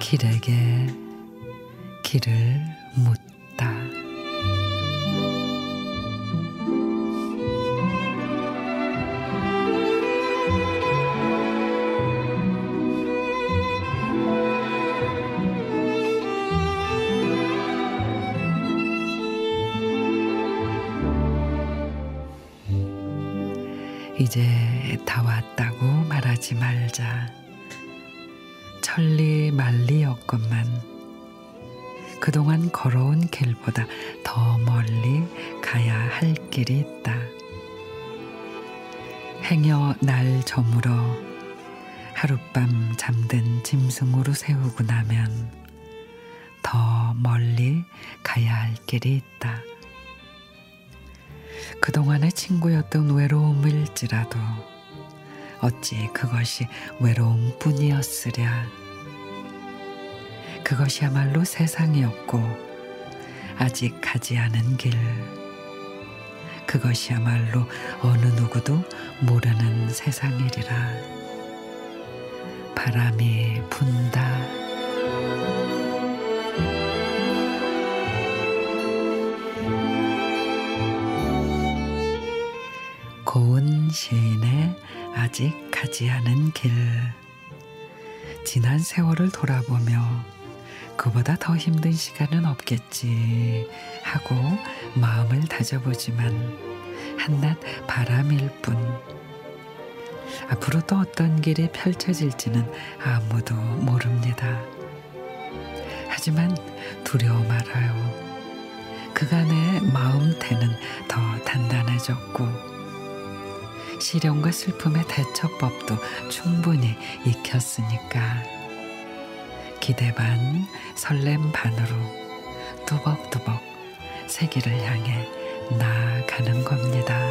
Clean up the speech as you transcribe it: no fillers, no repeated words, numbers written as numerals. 길에게 길을 묻다. 이제 다 왔다고 말하지 말자. 천리 만리였건만 그동안 걸어온 길보다 더 멀리 가야 할 길이 있다. 행여 날 저물어 하룻밤 잠든 짐승으로 세우고 나면 더 멀리 가야 할 길이 있다. 그동안의 친구였던 외로움일지라도 어찌 그것이 외로움뿐이었으랴. 그것이야말로 세상이었고 아직 가지 않은 길, 그것이야말로 어느 누구도 모르는 세상이리라. 바람이 분다. 고은 시인의 아직 가지 않은 길. 지난 세월을 돌아보며 그보다 더 힘든 시간은 없겠지 하고 마음을 다져보지만 한낱 바람일 뿐, 앞으로 또 어떤 길이 펼쳐질지는 아무도 모릅니다. 하지만 두려워 말아요. 그간의 마음태는 더 단단해졌고 시련과 슬픔의 대처법도 충분히 익혔으니까 기대 반 설렘 반으로 뚜벅뚜벅 새 길을 향해 나아가는 겁니다.